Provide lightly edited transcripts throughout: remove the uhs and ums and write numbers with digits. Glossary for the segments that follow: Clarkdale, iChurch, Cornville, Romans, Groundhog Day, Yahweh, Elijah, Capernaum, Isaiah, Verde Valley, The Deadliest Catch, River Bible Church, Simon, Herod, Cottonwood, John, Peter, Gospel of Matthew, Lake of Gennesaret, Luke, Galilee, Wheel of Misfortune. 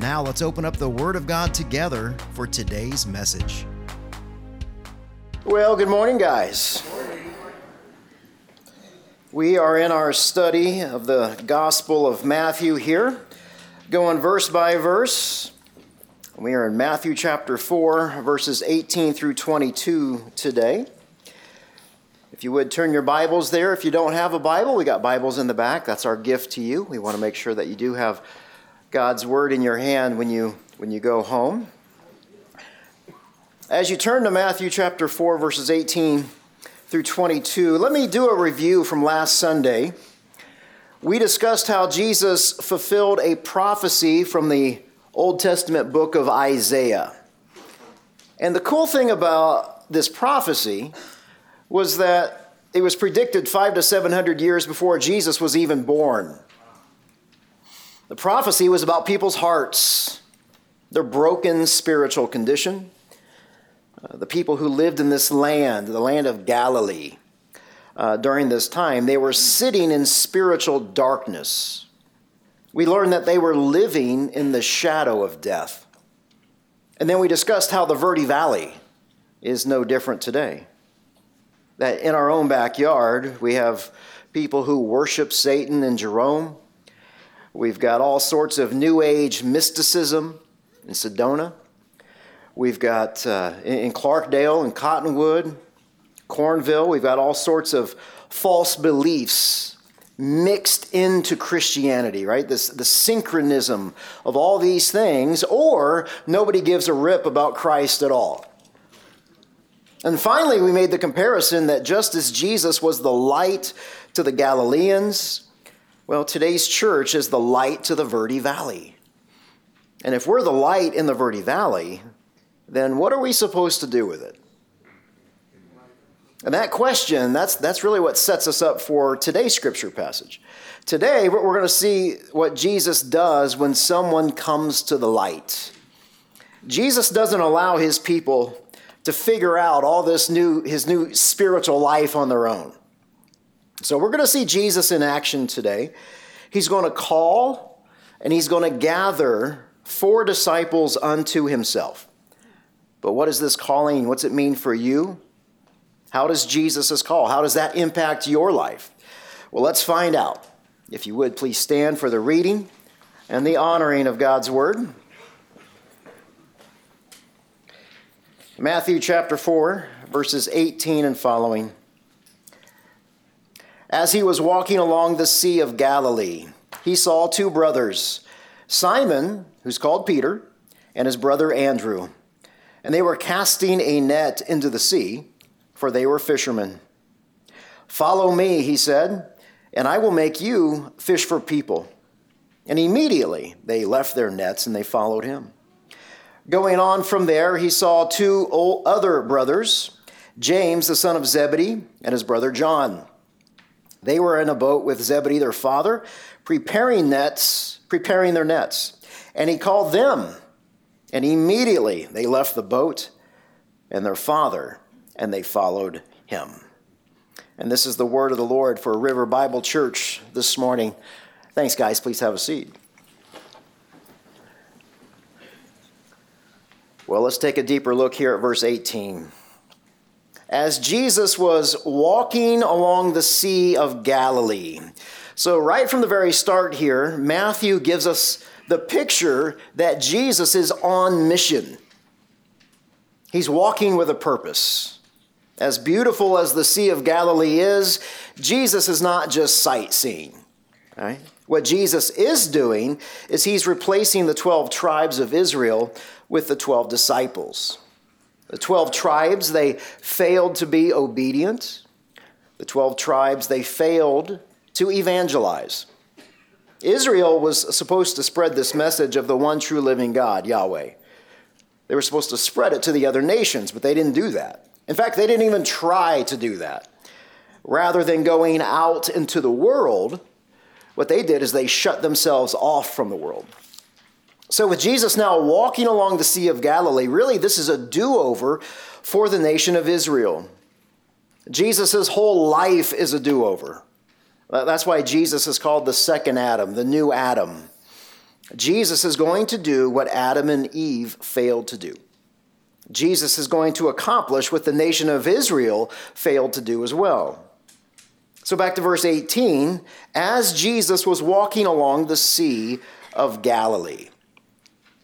Now let's open up the Word of God together for today's message. Well, good morning, guys. We are in our study of the Gospel of Matthew here, going verse by verse. We are in Matthew chapter 4, verses 18 through 22 today. If you would, turn your Bibles there. If you don't have a Bible, we got Bibles in the back. That's our gift to you. We want to make sure that you do have God's Word in your hand when you go home. As you turn to Matthew chapter 4, verses 18 through 22, let me do a review from last Sunday. We discussed how Jesus fulfilled a prophecy from the Old Testament book of Isaiah. And the cool thing about this prophecy was that it was predicted 500 to 700 years before Jesus was even born. The prophecy was about people's hearts, their broken spiritual condition. The people who lived in this land, the land of Galilee, during this time, they were sitting in spiritual darkness. We learned that they were living in the shadow of death. And then we discussed how the Verde Valley is no different today. That in our own backyard, we have people who worship Satan and Jerome. We've got all sorts of New Age mysticism in Sedona. We've got in Clarkdale and Cottonwood, Cornville, we've got all sorts of false beliefs mixed into Christianity, right? The synchronism of all these things, or nobody gives a rip about Christ at all. And finally, we made the comparison that just as Jesus was the light to the Galileans, well, today's church is the light to the Verde Valley. And if we're the light in the Verde Valley, then what are we supposed to do with it? And that question, that's really what sets us up for today's scripture passage. Today, we're going to see what Jesus does when someone comes to the light. Jesus doesn't allow his people to figure out all this his new spiritual life on their own. So we're going to see Jesus in action today. He's going to call and he's going to gather 4 disciples unto himself. But what is this calling? What's it mean for you? How does Jesus' call? How does that impact your life? Well, let's find out. If you would, please stand for the reading and the honoring of God's word. Matthew chapter 4, verses 18 and following. As he was walking along the Sea of Galilee, he saw 2 brothers, Simon, who's called Peter, and his brother Andrew. And they were casting a net into the sea, for they were fishermen. "Follow me," he said, "and I will make you fish for people." And immediately they left their nets and they followed him. Going on from there, he saw 2 other brothers, James, the son of Zebedee, and his brother John. They were in a boat with Zebedee, their father, preparing their nets. And he called them. And immediately they left the boat and their father, and they followed him. And this is the word of the Lord for River Bible Church this morning. Thanks, guys. Please have a seat. Well, let's take a deeper look here at verse 18. As Jesus was walking along the Sea of Galilee. So right from the very start here, Matthew gives us the picture that Jesus is on mission. He's walking with a purpose. As beautiful as the Sea of Galilee is, Jesus is not just sightseeing. Right? What Jesus is doing is he's replacing the 12 tribes of Israel with the 12 disciples. The 12 tribes, they failed to be obedient. The 12 tribes, they failed to evangelize. Israel was supposed to spread this message of the one true living God, Yahweh. They were supposed to spread it to the other nations, but they didn't do that. In fact, they didn't even try to do that. Rather than going out into the world, what they did is they shut themselves off from the world. So with Jesus now walking along the Sea of Galilee, really this is a do-over for the nation of Israel. Jesus' whole life is a do-over. That's why Jesus is called the second Adam, the new Adam. Jesus is going to do what Adam and Eve failed to do. Jesus is going to accomplish what the nation of Israel failed to do as well. So back to verse 18, as Jesus was walking along the Sea of Galilee.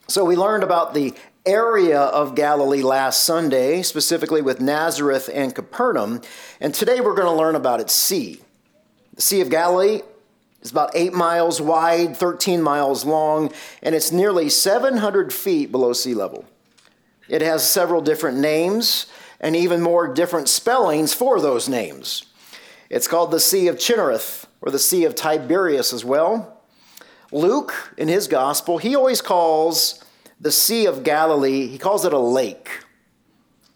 So we learned about the area of Galilee last Sunday, specifically with Nazareth and Capernaum, and today we're going to learn about its sea. The Sea of Galilee is about 8 miles wide, 13 miles long, and it's nearly 700 feet below sea level. It has several different names and even more different spellings for those names. It's called the Sea of Chinnereth or the Sea of Tiberias as well. Luke, in his gospel, he always calls the Sea of Galilee, he calls it a lake.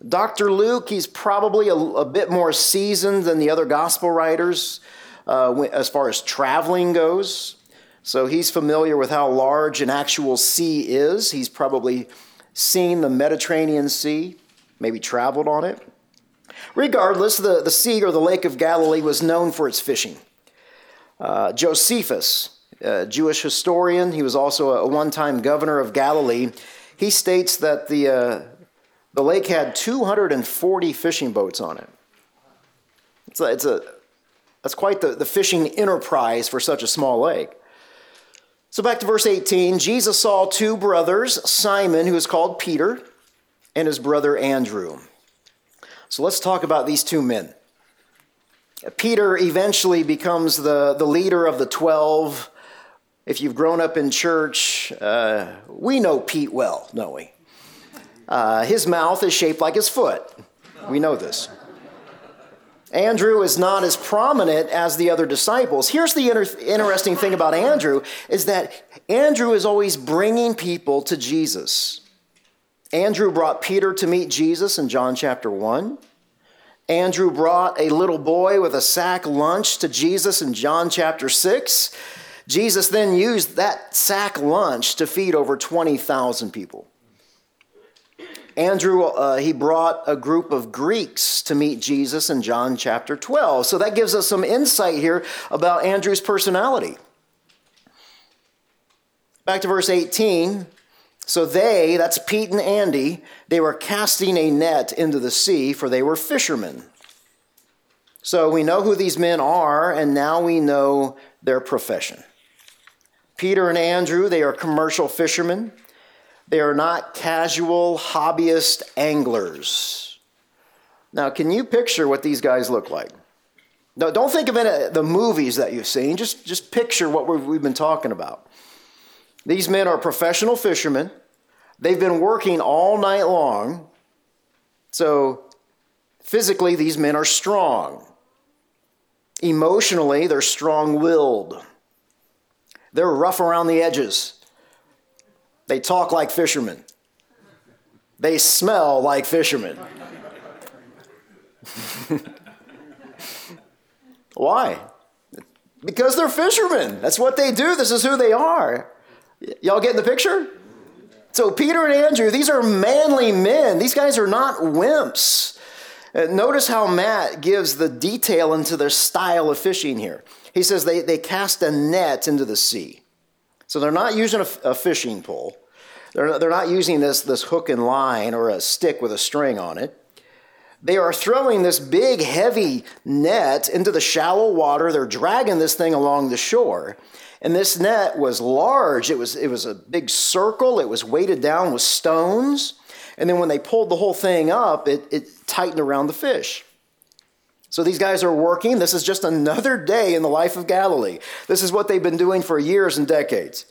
Dr. Luke, he's probably a bit more seasoned than the other gospel writers as far as traveling goes. So he's familiar with how large an actual sea is. He's probably seen the Mediterranean Sea, maybe traveled on it. Regardless, the sea or the Lake of Galilee was known for its fishing. Josephus, a Jewish historian, he was also a one-time governor of Galilee. He states that the lake had 240 fishing boats on it. That's quite the fishing enterprise for such a small lake. So back to verse 18, Jesus saw two brothers, Simon, who is called Peter, and his brother Andrew. So let's talk about these two men. Peter eventually becomes the leader of the 12. If you've grown up in church, we know Pete well, don't we? His mouth is shaped like his foot. We know this. Andrew is not as prominent as the other disciples. Here's the interesting thing about Andrew is that Andrew is always bringing people to Jesus. Andrew brought Peter to meet Jesus in John chapter 1. Andrew brought a little boy with a sack lunch to Jesus in John chapter 6. Jesus then used that sack lunch to feed over 20,000 people. Andrew, he brought a group of Greeks to meet Jesus in John chapter 12. So that gives us some insight here about Andrew's personality. Back to verse 18. So they, that's Pete and Andy, they were casting a net into the sea, for they were fishermen. So we know who these men are, and now we know their profession. Peter and Andrew, they are commercial fishermen. They are not casual hobbyist anglers. Now, can you picture what these guys look like? Now, don't think of it, the movies that you've seen. Just picture what we've been talking about. These men are professional fishermen. They've been working all night long. So physically, these men are strong. Emotionally, they're strong-willed. They're rough around the edges. They talk like fishermen. They smell like fishermen. Why? Because they're fishermen. That's what they do. This is who they are. Y'all getting the picture? So Peter and Andrew, these are manly men. These guys are not wimps. Notice how Matt gives the detail into their style of fishing here. He says they cast a net into the sea. So they're not using a fishing pole. They're not using this hook and line or a stick with a string on it. They are throwing this big, heavy net into the shallow water. They're dragging this thing along the shore. And this net was large. It was a big circle. It was weighted down with stones. And then when they pulled the whole thing up, it tightened around the fish. So these guys are working. This is just another day in the life of Galilee. This is what they've been doing for years and decades.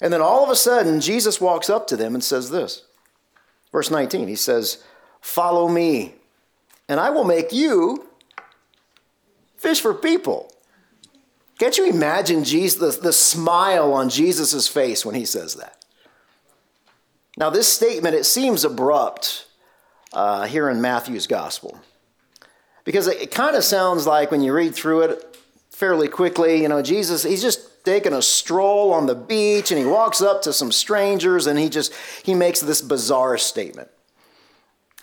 And then all of a sudden, Jesus walks up to them and says this. Verse 19, he says, "Follow me, and I will make you fish for people." Can't you imagine Jesus, the smile on Jesus' face when he says that? Now, this statement, it seems abrupt here in Matthew's gospel, because it kind of sounds like, when you read through it fairly quickly, you know, Jesus, he's just taking a stroll on the beach, and he walks up to some strangers, and he makes this bizarre statement.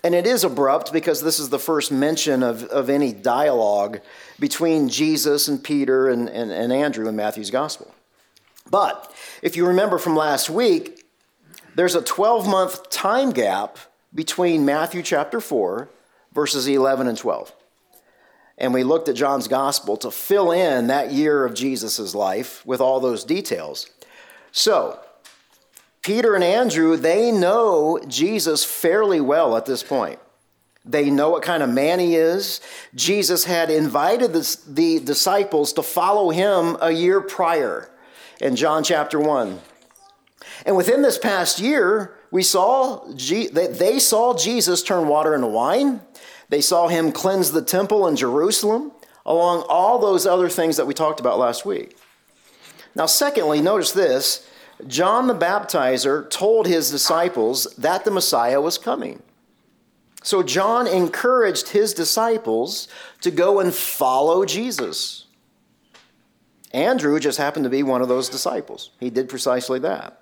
And it is abrupt because this is the first mention of any dialogue between Jesus and Peter and Andrew in Matthew's gospel. But if you remember from last week, there's a 12-month time gap between Matthew chapter 4, verses 11 and 12. And we looked at John's gospel to fill in that year of Jesus' life with all those details. So Peter and Andrew, they know Jesus fairly well at this point. They know what kind of man he is. Jesus had invited the disciples to follow him a year prior in John chapter 1. And within this past year, they saw Jesus turn water into wine. They saw him cleanse the temple in Jerusalem, along all those other things that we talked about last week. Now, secondly, notice this. John the Baptizer told his disciples that the Messiah was coming. So John encouraged his disciples to go and follow Jesus. Andrew just happened to be one of those disciples. He did precisely that.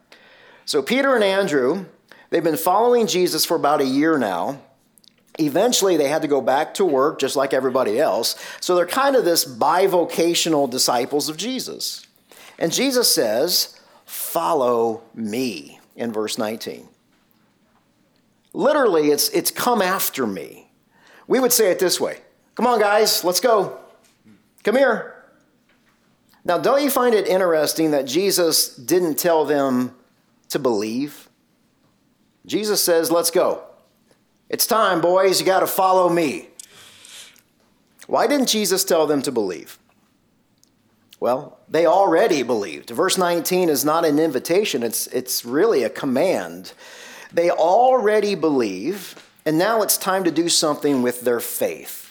So Peter and Andrew, they've been following Jesus for about a year now. Eventually, they had to go back to work just like everybody else. So they're kind of this bivocational disciples of Jesus. And Jesus says, "Follow me," in verse 19. Literally, it's come after me. We would say it this way: come on, guys, let's go. Come here. Now, don't you find it interesting that Jesus didn't tell them to believe? Jesus says, "Let's go. It's time, boys, you got to follow me." Why didn't Jesus tell them to believe? Well, they already believed. Verse 19 is not an invitation. It's really a command. They already believe, and now it's time to do something with their faith.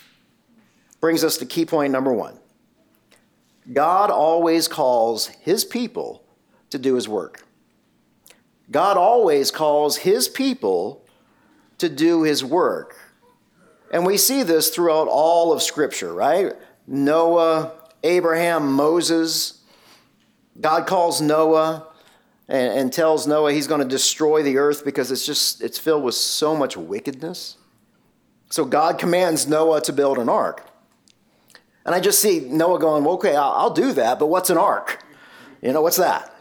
Brings us to key point number one. God always calls his people to do his work. God always calls his people to do his work. And we see this throughout all of Scripture, right? Noah, Abraham, Moses. God calls Noah and tells Noah he's going to destroy the earth because it's filled with so much wickedness. So God commands Noah to build an ark. And I just see Noah going, well, okay, I'll do that, but what's an ark? You know, what's that?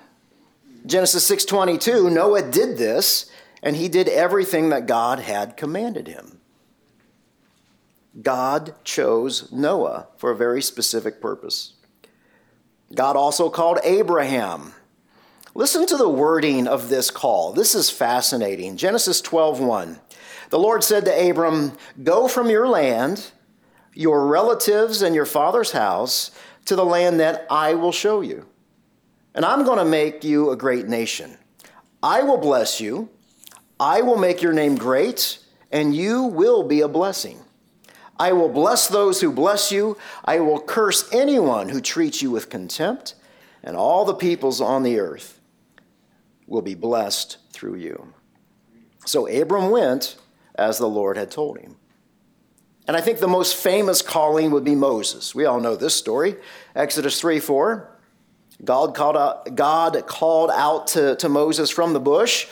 Genesis 6:22, Noah did this, and he did everything that God had commanded him. God chose Noah for a very specific purpose. God also called Abraham. Listen to the wording of this call. This is fascinating. Genesis 12:1. The Lord said to Abram, "Go from your land, your relatives, and your father's house to the land that I will show you. And I'm going to make you a great nation. I will bless you. I will make your name great, and you will be a blessing. I will bless those who bless you. I will curse anyone who treats you with contempt, and all the peoples on the earth will be blessed through you." So Abram went as the Lord had told him. And I think the most famous calling would be Moses. We all know this story. Exodus 3:4. God called out to Moses from the bush.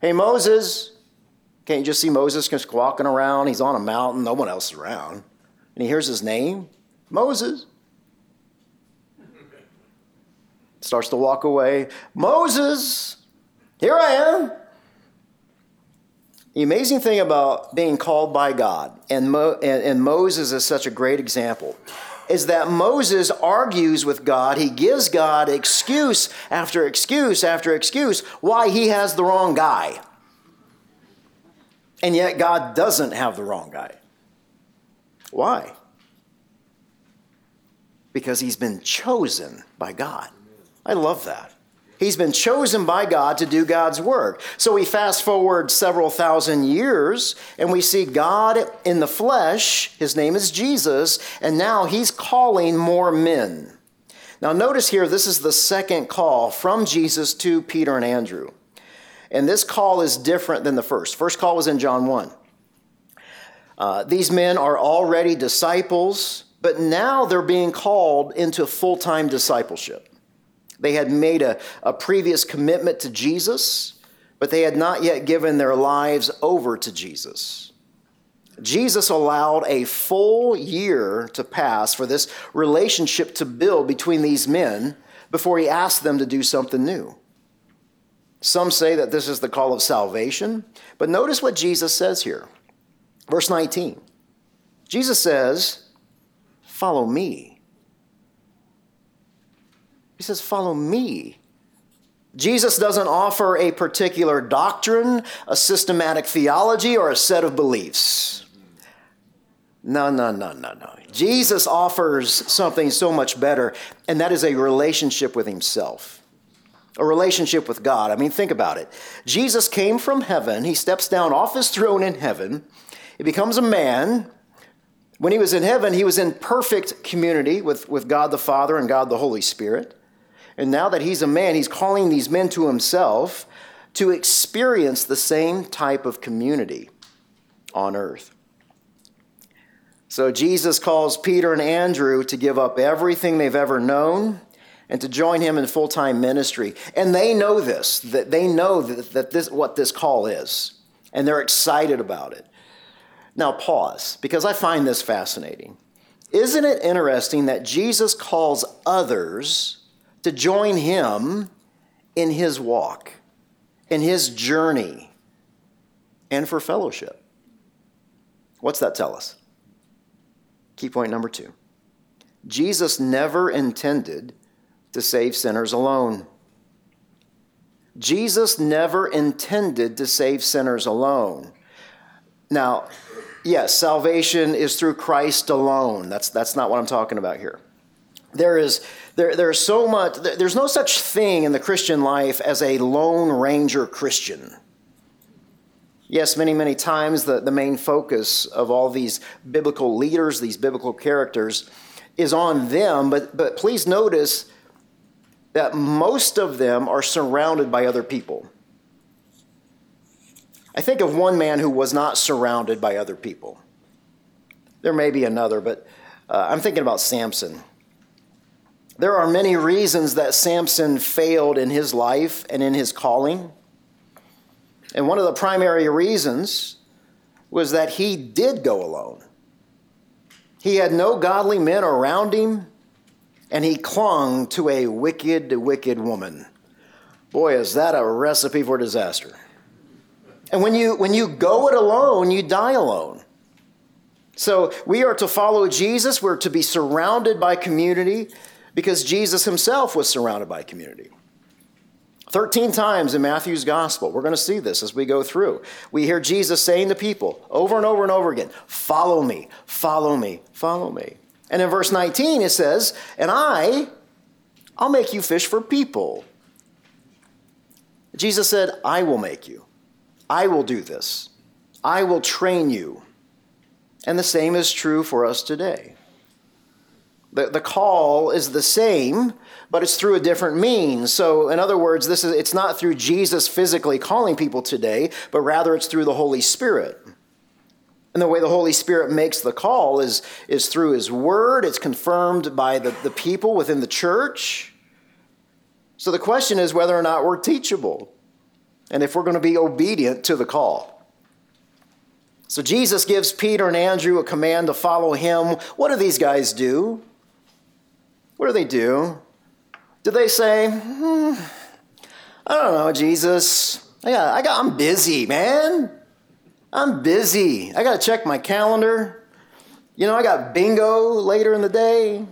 "Hey, Moses." Can't you just see Moses just walking around? He's on a mountain. No one else is around. And he hears his name, Moses. Starts to walk away. "Moses, here I am." The amazing thing about being called by God, and Moses is such a great example, is that Moses argues with God. He gives God excuse after excuse after excuse why he has the wrong guy. And yet God doesn't have the wrong guy. Why? Because he's been chosen by God. I love that. He's been chosen by God to do God's work. So we fast forward several thousand years, and we see God in the flesh. His name is Jesus, and now he's calling more men. Now notice here, this is the second call from Jesus to Peter and Andrew. And this call is different than the first. First call was in John 1. These men are already disciples, but now they're being called into full-time discipleship. They had made a previous commitment to Jesus, but they had not yet given their lives over to Jesus. Jesus allowed a full year to pass for this relationship to build between these men before he asked them to do something new. Some say that this is the call of salvation, but notice what Jesus says here. Verse 19, Jesus says, "Follow me." He says, "Follow me." Jesus doesn't offer a particular doctrine, a systematic theology, or a set of beliefs. No. Jesus offers something so much better, and that is a relationship with himself, a relationship with God. I mean, think about it. Jesus came from heaven. He steps down off his throne in heaven. He becomes a man. When he was in heaven, he was in perfect community with God the Father and God the Holy Spirit. And now that he's a man, he's calling these men to himself to experience the same type of community on earth. So Jesus calls Peter and Andrew to give up everything they've ever known and to join him in full-time ministry. And they know this, that they know that this what this call is, and they're excited about it. Now pause, because I find this fascinating. Isn't it interesting that Jesus calls others to join him in his walk, in his journey, and for fellowship? What's that tell us? Key point number 2. Jesus never intended to save sinners alone. Jesus never intended to save sinners alone. Now, yes, salvation is through Christ alone. That's not what I'm talking about here. There's no such thing in the Christian life as a Lone Ranger Christian. Yes, many times the main focus of all these biblical leaders, these biblical characters, is on them, but please notice that most of them are surrounded by other people. I think of one man who was not surrounded by other people. There may be another, but I'm thinking about Samson. There are many reasons that Samson failed in his life and in his calling. And one of the primary reasons was that he did go alone. He had no godly men around him, and he clung to a wicked, wicked woman. Boy, is that a recipe for disaster. And when you go it alone, you die alone. So we are to follow Jesus. We're to be surrounded by community because Jesus himself was surrounded by community. 13 times in Matthew's gospel, we're going to see this as we go through. We hear Jesus saying to people over and over and over again, "Follow me, follow me, follow me." And in verse 19, it says, "And I'll make you fish for people." Jesus said, "I will make you. I will do this. I will train you." And the same is true for us today. The call is the same, but it's through a different means. So in other words, it's not through Jesus physically calling people today, but rather it's through the Holy Spirit. And the way the Holy Spirit makes the call is through his word. It's confirmed by the people within the church. So the question is whether or not we're teachable, and if we're going to be obedient to the call. So Jesus gives Peter and Andrew a command to follow him. What do these guys do? What do they do? Do they say, "I don't know, Jesus. I'm busy, man. I'm busy. I got to check my calendar. You know, I got bingo later in the day.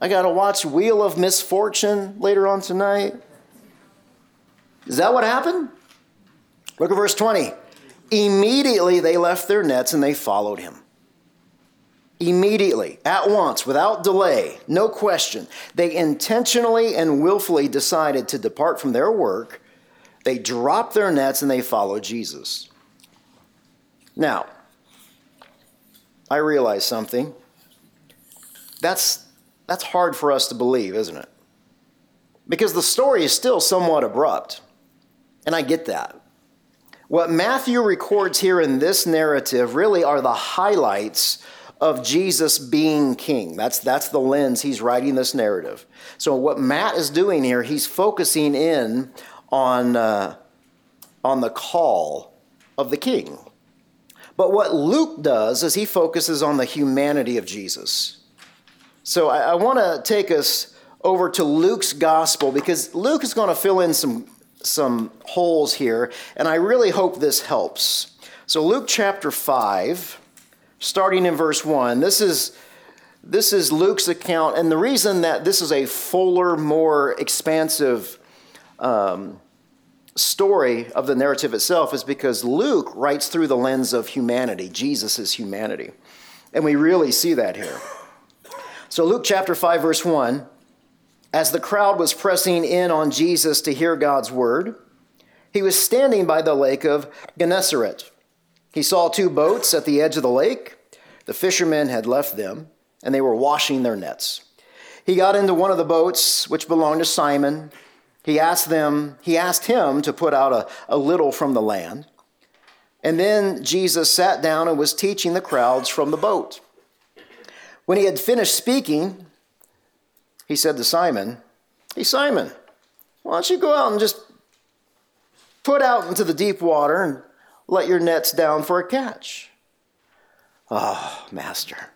I got to watch Wheel of Misfortune later on tonight." Is that what happened? Look at verse 20. Immediately they left their nets and they followed him. Immediately, at once, without delay, no question. They intentionally and willfully decided to depart from their work. They dropped their nets and they followed Jesus. Now, I realize something. That's That's hard for us to believe, isn't it? Because the story is still somewhat abrupt, and I get that. What Matthew records here in this narrative really are the highlights of Jesus being king. That's the lens he's writing this narrative. So what Matt is doing here, he's focusing in on the call of the king. But what Luke does is he focuses on the humanity of Jesus. So I want to take us over to Luke's gospel, because Luke is going to fill in some holes here, and I really hope this helps. So Luke chapter 5, starting in verse 1, this is Luke's account, and the reason that this is a fuller, more expansive story of the narrative itself is because Luke writes through the lens of humanity, Jesus' humanity, and we really see that here. So Luke chapter 5, verse 1, as the crowd was pressing in on Jesus to hear God's word, he was standing by the Lake of Gennesaret. He saw two boats at the edge of the lake. The fishermen had left them, and they were washing their nets. He got into one of the boats, which belonged to Simon. He asked him to put out a little from the land. And then Jesus sat down and was teaching the crowds from the boat. When he had finished speaking, he said to Simon, "Hey, Simon, why don't you go out and just put out into the deep water and let your nets down for a catch?" "Oh, master,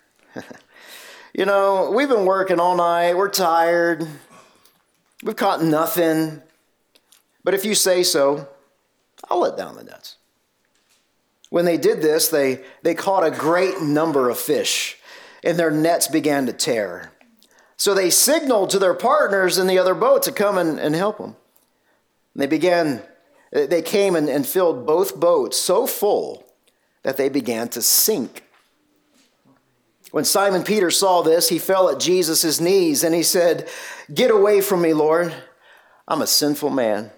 we've been working all night. We're tired. We've caught nothing. But if you say so, I'll let down the nets." When they did this, they caught a great number of fish, and their nets began to tear. So they signaled to their partners in the other boat to come and help them. And they came and filled both boats so full that they began to sink. When Simon Peter saw this, he fell at Jesus' knees and he said, "Get away from me, Lord. I'm a sinful man."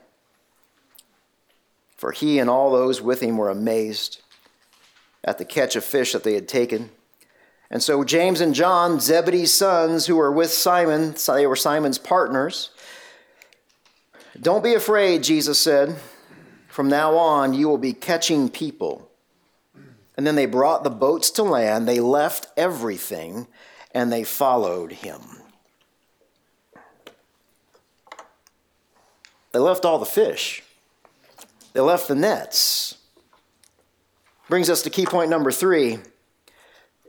For he and all those with him were amazed at the catch of fish that they had taken. And so James and John, Zebedee's sons, who were with Simon, they were Simon's partners. "Don't be afraid," Jesus said. "From now on, you will be catching people." And then they brought the boats to land. They left everything, and they followed him. They left all the fish. They left the nets. Brings us to key point number 3.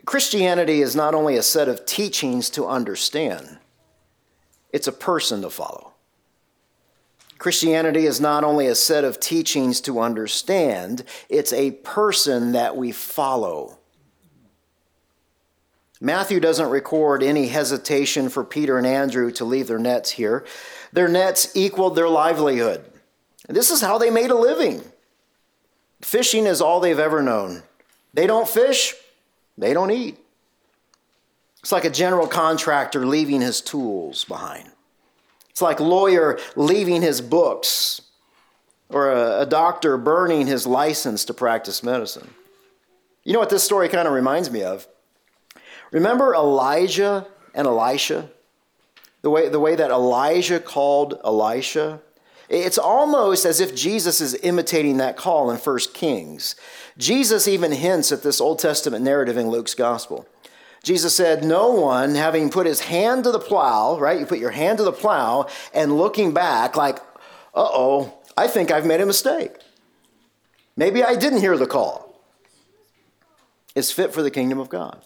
Christianity is not only a set of teachings to understand, it's a person to follow. Christianity is not only a set of teachings to understand, it's a person that we follow. Matthew doesn't record any hesitation for Peter and Andrew to leave their nets here. Their nets equaled their livelihood. This is how they made a living. Fishing is all they've ever known. They don't fish. They don't eat. It's like a general contractor leaving his tools behind. It's like a lawyer leaving his books, or a doctor burning his license to practice medicine. You know what this story kind of reminds me of? Remember Elijah and Elisha? The way that Elijah called Elisha? It's almost as if Jesus is imitating that call in 1 Kings. Jesus even hints at this Old Testament narrative in Luke's gospel. Jesus said, "No one, having put his hand to the plow," right? You put your hand to the plow and looking back like, "Uh-oh, I think I've made a mistake. Maybe I didn't hear the call," is fit for the kingdom of God.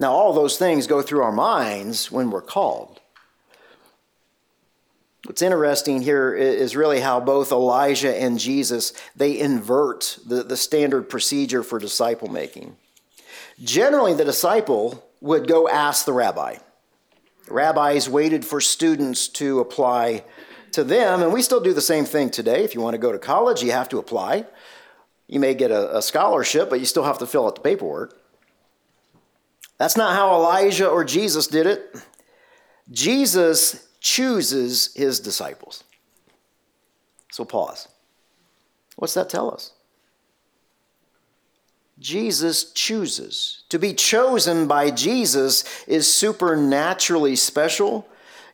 Now, all those things go through our minds when we're called. What's interesting here is really how both Elijah and Jesus, they invert the standard procedure for disciple making. Generally, the disciple would go ask the rabbi. Rabbis waited for students to apply to them, and we still do the same thing today. If you want to go to college, you have to apply. You may get a scholarship, but you still have to fill out the paperwork. That's not how Elijah or Jesus did it. Jesus chooses his disciples. So pause. What's that tell us? Jesus chooses. To be chosen by Jesus is supernaturally special.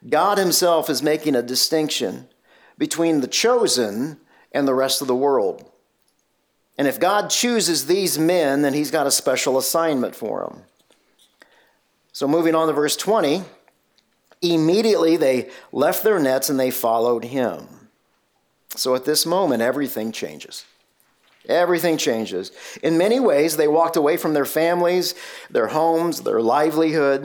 God himself is making a distinction between the chosen and the rest of the world. And if God chooses these men, then he's got a special assignment for them. So moving on to verse 20, immediately they left their nets and they followed him. So at this moment, everything changes. Everything changes. In many ways, they walked away from their families, their homes, their livelihood.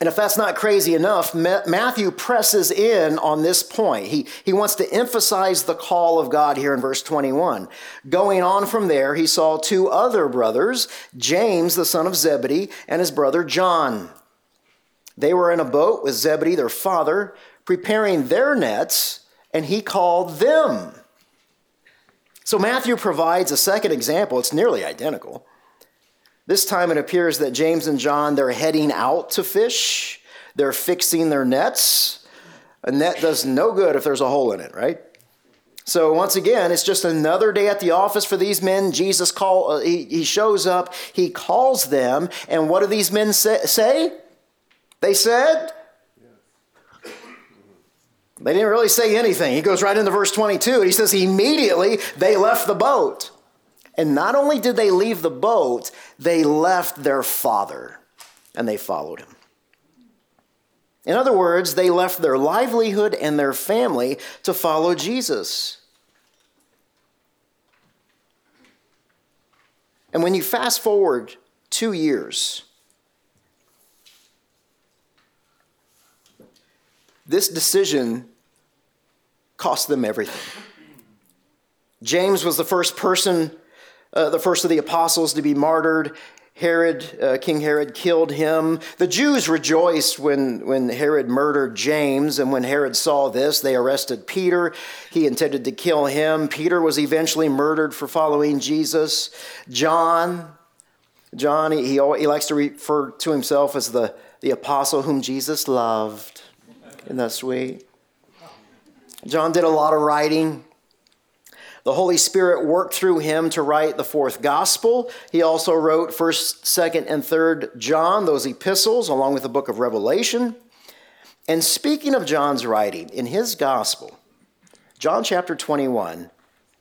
And if that's not crazy enough, Matthew presses in on this point. He wants to emphasize the call of God here in verse 21. Going on from there, he saw two other brothers, James, the son of Zebedee, and his brother John. They were in a boat with Zebedee, their father, preparing their nets, and he called them. So Matthew provides a second example. It's nearly identical. This time it appears that James and John, they're heading out to fish. They're fixing their nets. A net does no good if there's a hole in it, right? So once again, it's just another day at the office for these men. Jesus he shows up, he calls them, and what do these men say? They said? They didn't really say anything. He goes right into verse 22, and he says, immediately they left the boat. And not only did they leave the boat, they left their father, and they followed him. In other words, they left their livelihood and their family to follow Jesus. And when you fast forward 2 years, this decision cost them everything. James was the first person, the first of the apostles to be martyred. King Herod killed him. The Jews rejoiced when Herod murdered James, and when Herod saw this, they arrested Peter. He intended to kill him. Peter was eventually murdered for following Jesus. John, he likes to refer to himself as the apostle whom Jesus loved. Isn't that sweet? John did a lot of writing. The Holy Spirit worked through him to write the fourth gospel. He also wrote 1st, 2nd, and 3rd John, those epistles, along with the book of Revelation. And speaking of John's writing, in his gospel, John chapter 21,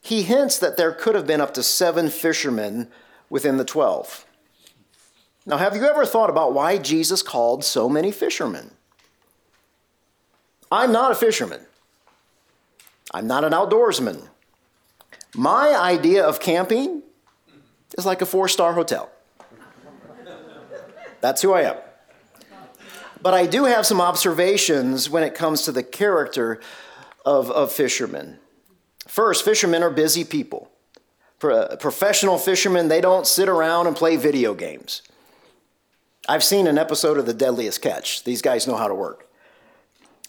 he hints that there could have been up to 7 fishermen within the 12. Now, have you ever thought about why Jesus called so many fishermen? I'm not a fisherman. I'm not an outdoorsman. My idea of camping is like a 4-star hotel. That's who I am. But I do have some observations when it comes to the character of fishermen. First, fishermen are busy people. Professional fishermen, they don't sit around and play video games. I've seen an episode of The Deadliest Catch. These guys know how to work.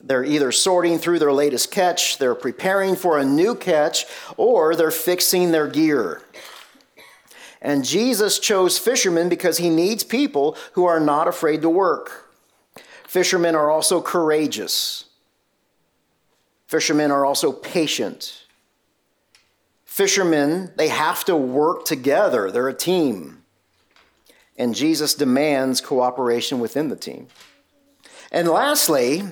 They're either sorting through their latest catch, they're preparing for a new catch, or they're fixing their gear. And Jesus chose fishermen because he needs people who are not afraid to work. Fishermen are also courageous. Fishermen are also patient. Fishermen, they have to work together. They're a team. And Jesus demands cooperation within the team. And lastly,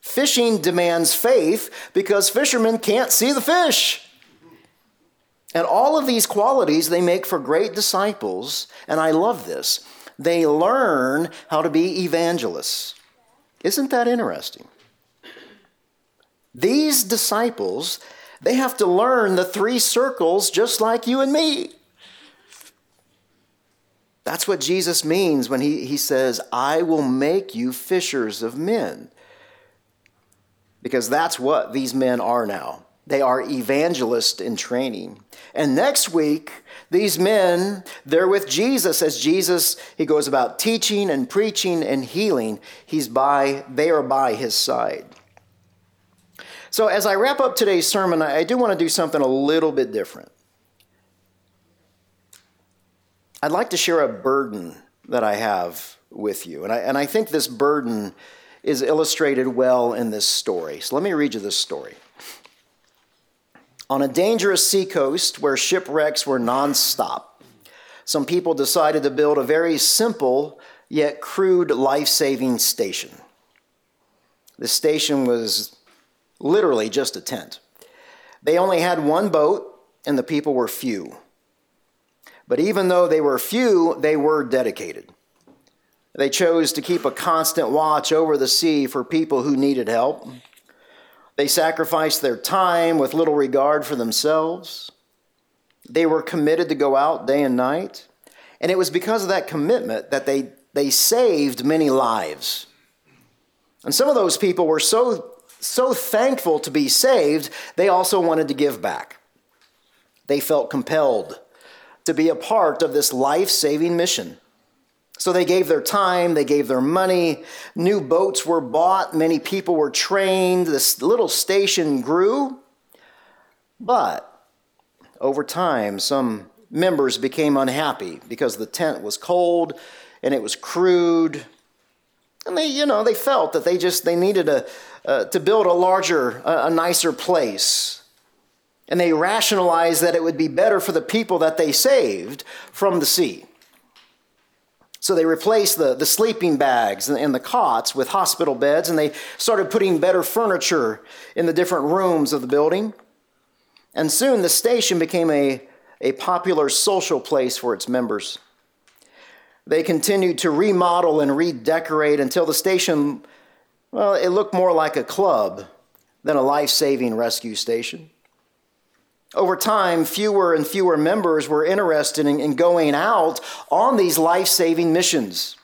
fishing demands faith because fishermen can't see the fish. And all of these qualities, they make for great disciples, and I love this. They learn how to be evangelists. Isn't that interesting? These disciples, they have to learn the 3 circles just like you and me. That's what Jesus means when he says, I will make you fishers of men. Because that's what these men are now. They are evangelists in training. And next week, these men, they're with Jesus as Jesus, he goes about teaching and preaching and healing. They are by his side. So as I wrap up today's sermon, I do want to do something a little bit different. I'd like to share a burden that I have with you. And I think this burden is illustrated well in this story. So let me read you this story. On a dangerous seacoast where shipwrecks were nonstop, some people decided to build a very simple yet crude life-saving station. The station was literally just a tent. They only had one boat, and the people were few. But even though they were few, they were dedicated. They chose to keep a constant watch over the sea for people who needed help. They sacrificed their time with little regard for themselves. They were committed to go out day and night. And it was because of that commitment that they saved many lives. And some of those people were so thankful to be saved, they also wanted to give back. They felt compelled to be a part of this life-saving mission. So they gave their time, they gave their money, new boats were bought, many people were trained, this little station grew. But over time, some members became unhappy because the tent was cold and it was crude. And they felt that they needed to build a larger, a nicer place. And they rationalized that it would be better for the people that they saved from the sea. So they replaced the sleeping bags and the cots with hospital beds, and they started putting better furniture in the different rooms of the building. And soon the station became a popular social place for its members. They continued to remodel and redecorate until the station, well, it looked more like a club than a life-saving rescue station. Over time, fewer and fewer members were interested in going out on these life-saving missions.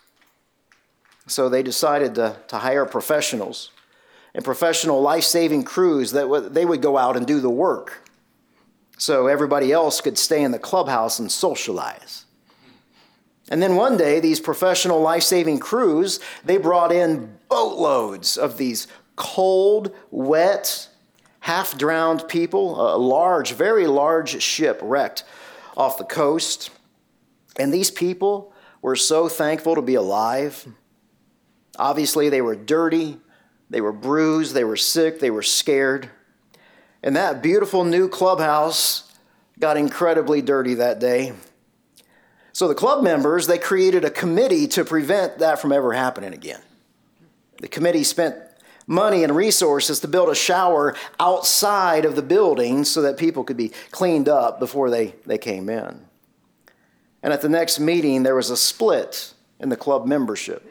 So they decided to hire professionals and professional life-saving crews they would go out and do the work so everybody else could stay in the clubhouse and socialize. And then one day, these professional life-saving crews, they brought in boatloads of these cold, wet, half-drowned people, a large, very large ship wrecked off the coast. And these people were so thankful to be alive. Obviously, they were dirty, they were bruised, they were sick, they were scared. And that beautiful new clubhouse got incredibly dirty that day. So the club members, they created a committee to prevent that from ever happening again. The committee spent money and resources to build a shower outside of the building so that people could be cleaned up before they came in. And at the next meeting, there was a split in the club membership.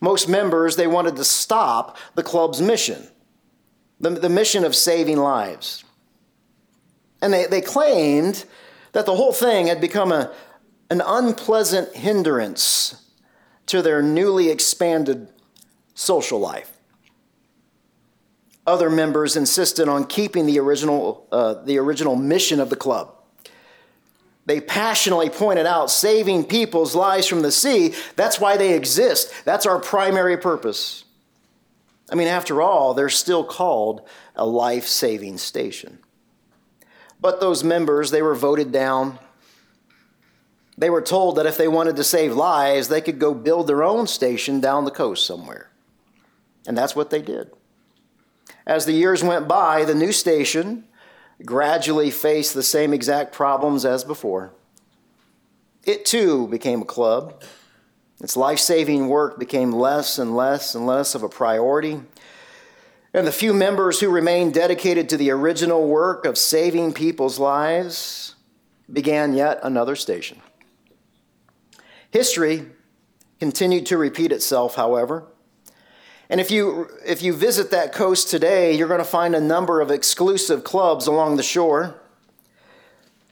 Most members, they wanted to stop the club's mission, the mission of saving lives. And they claimed that the whole thing had become an unpleasant hindrance to their newly expanded social life. Other members insisted on keeping the original mission of the club. They passionately pointed out saving people's lives from the sea. That's why they exist. That's our primary purpose. I mean, after all, they're still called a life-saving station. But those members, they were voted down. They were told that if they wanted to save lives, they could go build their own station down the coast somewhere. And that's what they did. As the years went by, the new station gradually faced the same exact problems as before. It too became a club. Its life-saving work became less and less and less of a priority. And the few members who remained dedicated to the original work of saving people's lives began yet another station. History continued to repeat itself, however. And if you visit that coast today, you're going to find a number of exclusive clubs along the shore.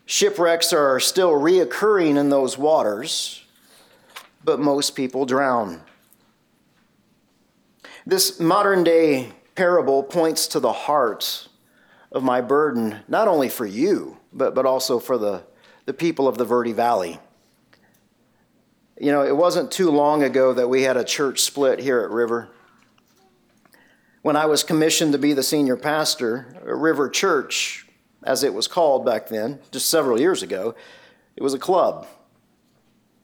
Shipwrecks are still reoccurring in those waters, but most people drown. This modern-day parable points to the heart of my burden, not only for you, but also for the people of the Verde Valley. You know, it wasn't too long ago that we had a church split here at River. When I was commissioned to be the senior pastor, River Church, as it was called back then, just several years ago, it was a club.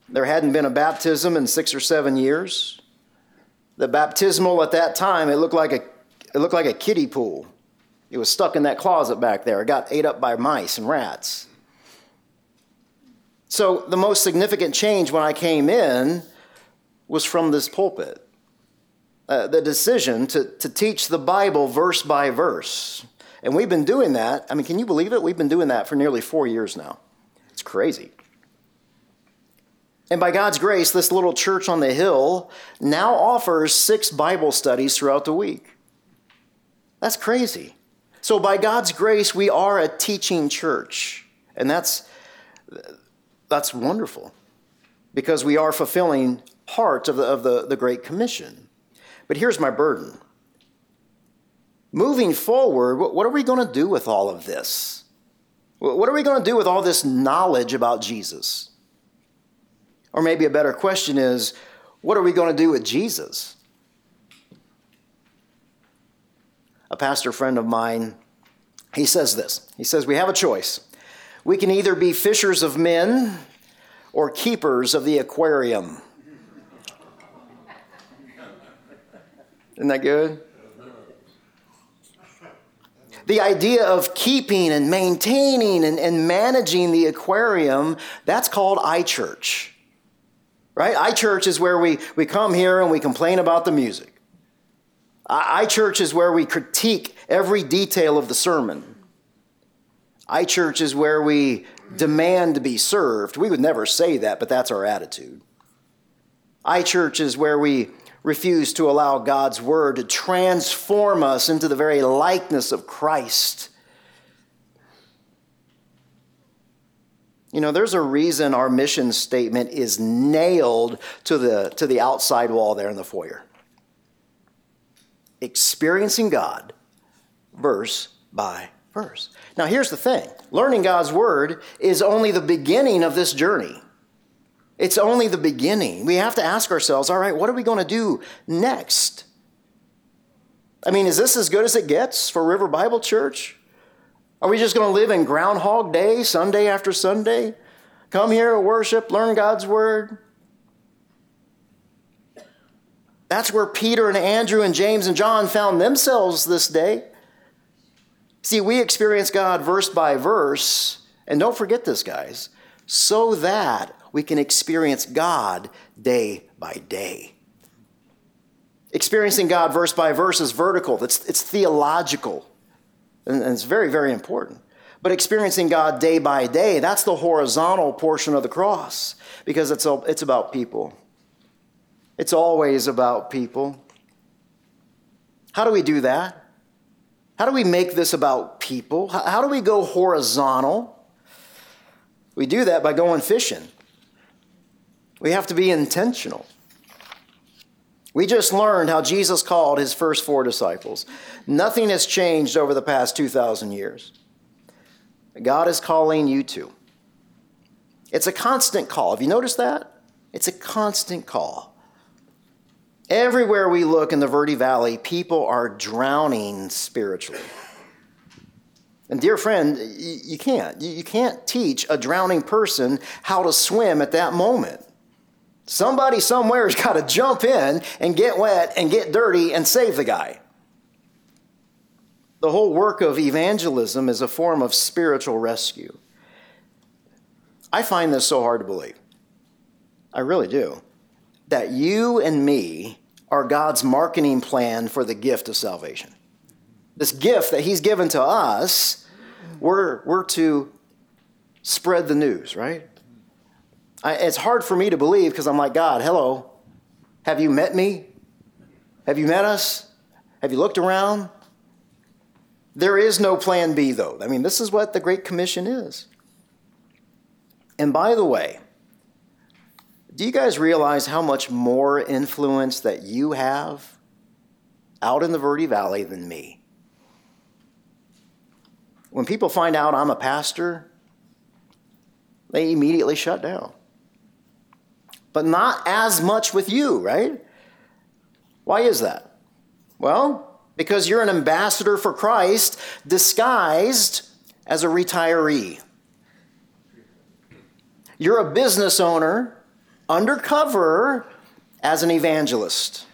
There hadn't been a baptism in 6 or 7 years. The baptismal at that time, it looked like a kiddie pool. It was stuck in that closet back there. It got ate up by mice and rats. So the most significant change when I came in was from this pulpit. The decision to teach the Bible verse by verse. And we've been doing that. I mean, can you believe it? We've been doing that for nearly 4 years now. It's crazy. And by God's grace, this little church on the hill now offers 6 Bible studies throughout the week. That's crazy. So by God's grace, we are a teaching church. And that's wonderful, because we are fulfilling part of the Great Commission. But here's my burden. Moving forward, what are we going to do with all of this? What are we going to do with all this knowledge about Jesus? Or maybe a better question is, what are we going to do with Jesus? A pastor friend of mine, he says this. He says, we have a choice. We can either be fishers of men or keepers of the aquarium. Isn't that good? The idea of keeping and maintaining and managing the aquarium, that's called iChurch. Right? iChurch is where we come here and we complain about the music. iChurch is where we critique every detail of the sermon. iChurch is where we demand to be served. We would never say that, but that's our attitude. iChurch is where we refuse to allow God's word to transform us into the very likeness of Christ. You know, there's a reason our mission statement is nailed to the outside wall there in the foyer. Experiencing God verse by verse. Now, here's the thing. Learning God's word is only the beginning of this journey. It's only the beginning. We have to ask ourselves, all right, what are we going to do next? I mean, is this as good as it gets for River Bible Church? Are we just going to live in Groundhog Day, Sunday after Sunday? Come here, worship, learn God's word? That's where Peter and Andrew and James and John found themselves this day. See, we experience God verse by verse, and don't forget this, guys, so that we can experience God day by day. Experiencing God verse by verse is vertical. It's theological, and it's very, very important. But experiencing God day by day, that's the horizontal portion of the cross, because it's about people. It's always about people. How do we do that? How do we make this about people? How do we go horizontal? We do that by going fishing. We have to be intentional. We just learned how Jesus called his first 4 disciples. Nothing has changed over the past 2,000 years. God is calling you too. It's a constant call. Have you noticed that? It's a constant call. Everywhere we look in the Verde Valley, people are drowning spiritually. And dear friend, you can't. You can't teach a drowning person how to swim at that moment. Somebody somewhere has got to jump in and get wet and get dirty and save the guy. The whole work of evangelism is a form of spiritual rescue. I find this so hard to believe. I really do. That you and me are God's marketing plan for the gift of salvation. This gift that he's given to us, we're to spread the news, right? It's hard for me to believe, because I'm like, God, hello, have you met me? Have you met us? Have you looked around? There is no plan B, though. I mean, this is what the Great Commission is. And by the way, do you guys realize how much more influence that you have out in the Verde Valley than me? When people find out I'm a pastor, they immediately shut down. But not as much with you, right? Why is that? Well, because you're an ambassador for Christ disguised as a retiree. You're a business owner undercover as an evangelist.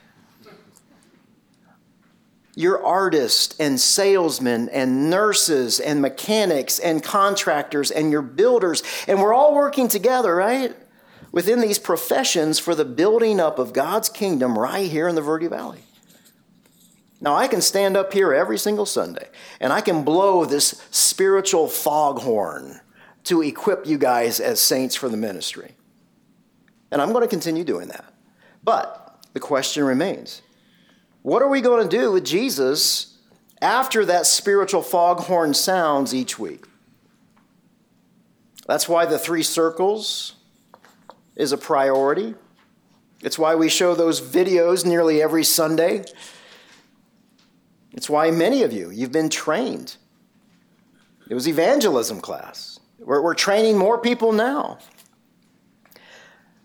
Your artists and salesmen and nurses and mechanics and contractors and your builders. And we're all working together, right? Within these professions for the building up of God's kingdom right here in the Verde Valley. Now, I can stand up here every single Sunday and I can blow this spiritual foghorn to equip you guys as saints for the ministry. And I'm going to continue doing that. But the question remains, what are we going to do with Jesus after that spiritual foghorn sounds each week? That's why the three circles is a priority. It's why we show those videos nearly every Sunday. It's why many of you, you've been trained. It was evangelism class. We're training more people now.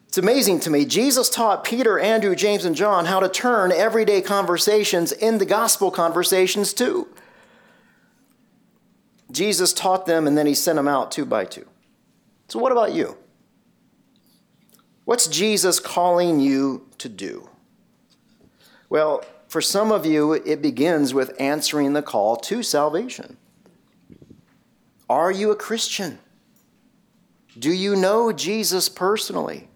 It's amazing to me. Jesus taught Peter, Andrew, James, and John how to turn everyday conversations into gospel conversations too. Jesus taught them and then he sent them out two by two. So what about you? What's Jesus calling you to do? Well, for some of you, it begins with answering the call to salvation. Are you a Christian? Do you know Jesus personally?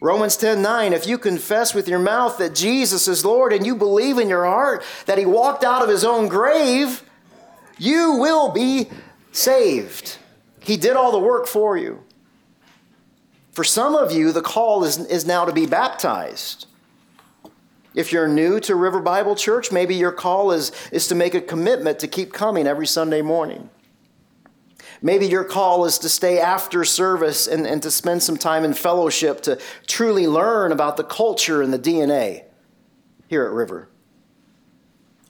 Romans 10:9, if you confess with your mouth that Jesus is Lord and you believe in your heart that he walked out of his own grave, you will be saved. He did all the work for you. For some of you, the call is now to be baptized. If you're new to River Bible Church, maybe your call is to make a commitment to keep coming every Sunday morning. Maybe your call is to stay after service and to spend some time in fellowship to truly learn about the culture and the DNA here at River.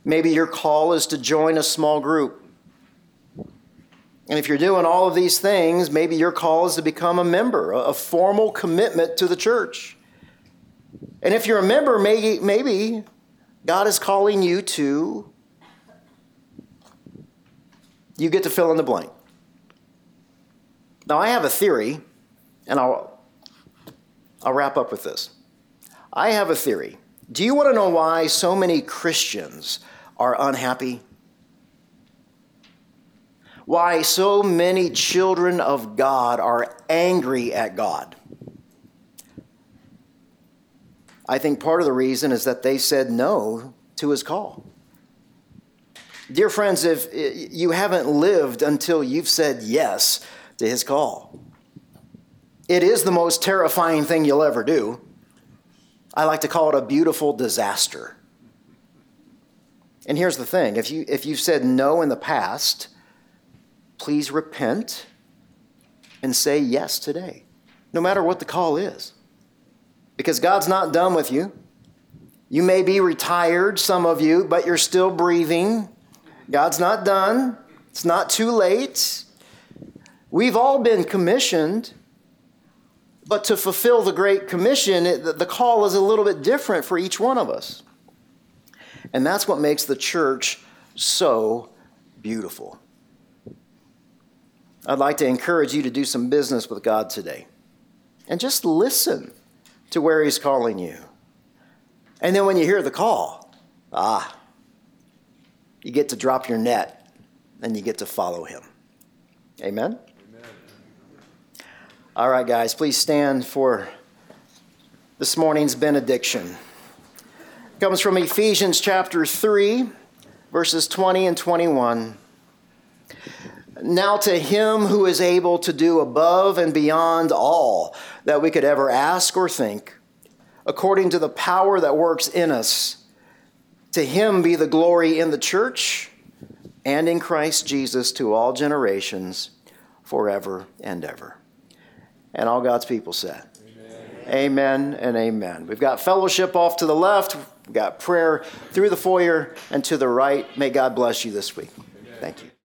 Maybe your call is to join a small group. And if you're doing all of these things, maybe your call is to become a member, a formal commitment to the church. And if you're a member, maybe God is calling you to, you get to fill in the blank. Now, I have a theory, and I'll wrap up with this. I have a theory. Do you want to know why so many Christians are unhappy? Why so many children of God are angry at God? I think part of the reason is that they said no to his call. Dear friends, if you haven't lived until you've said yes to his call. It is the most terrifying thing you'll ever do. I like to call it a beautiful disaster. And here's the thing, if you've said no in the past, please repent and say yes today, no matter what the call is. Because God's not done with you. You may be retired, some of you, but you're still breathing. God's not done. It's not too late. We've all been commissioned, but to fulfill the Great Commission, the call is a little bit different for each one of us. And that's what makes the church so beautiful. I'd like to encourage you to do some business with God today. And just listen to where he's calling you. And then when you hear the call, you get to drop your net and you get to follow him. Amen? All right, guys, please stand for this morning's benediction. It comes from Ephesians chapter 3, verses 20 and 21. Now to him who is able to do above and beyond all that we could ever ask or think, according to the power that works in us, to him be the glory in the church and in Christ Jesus to all generations, forever and ever. And all God's people said, amen. Amen and amen. We've got fellowship off to the left. We've got prayer through the foyer and to the right. May God bless you this week. Amen. Thank you.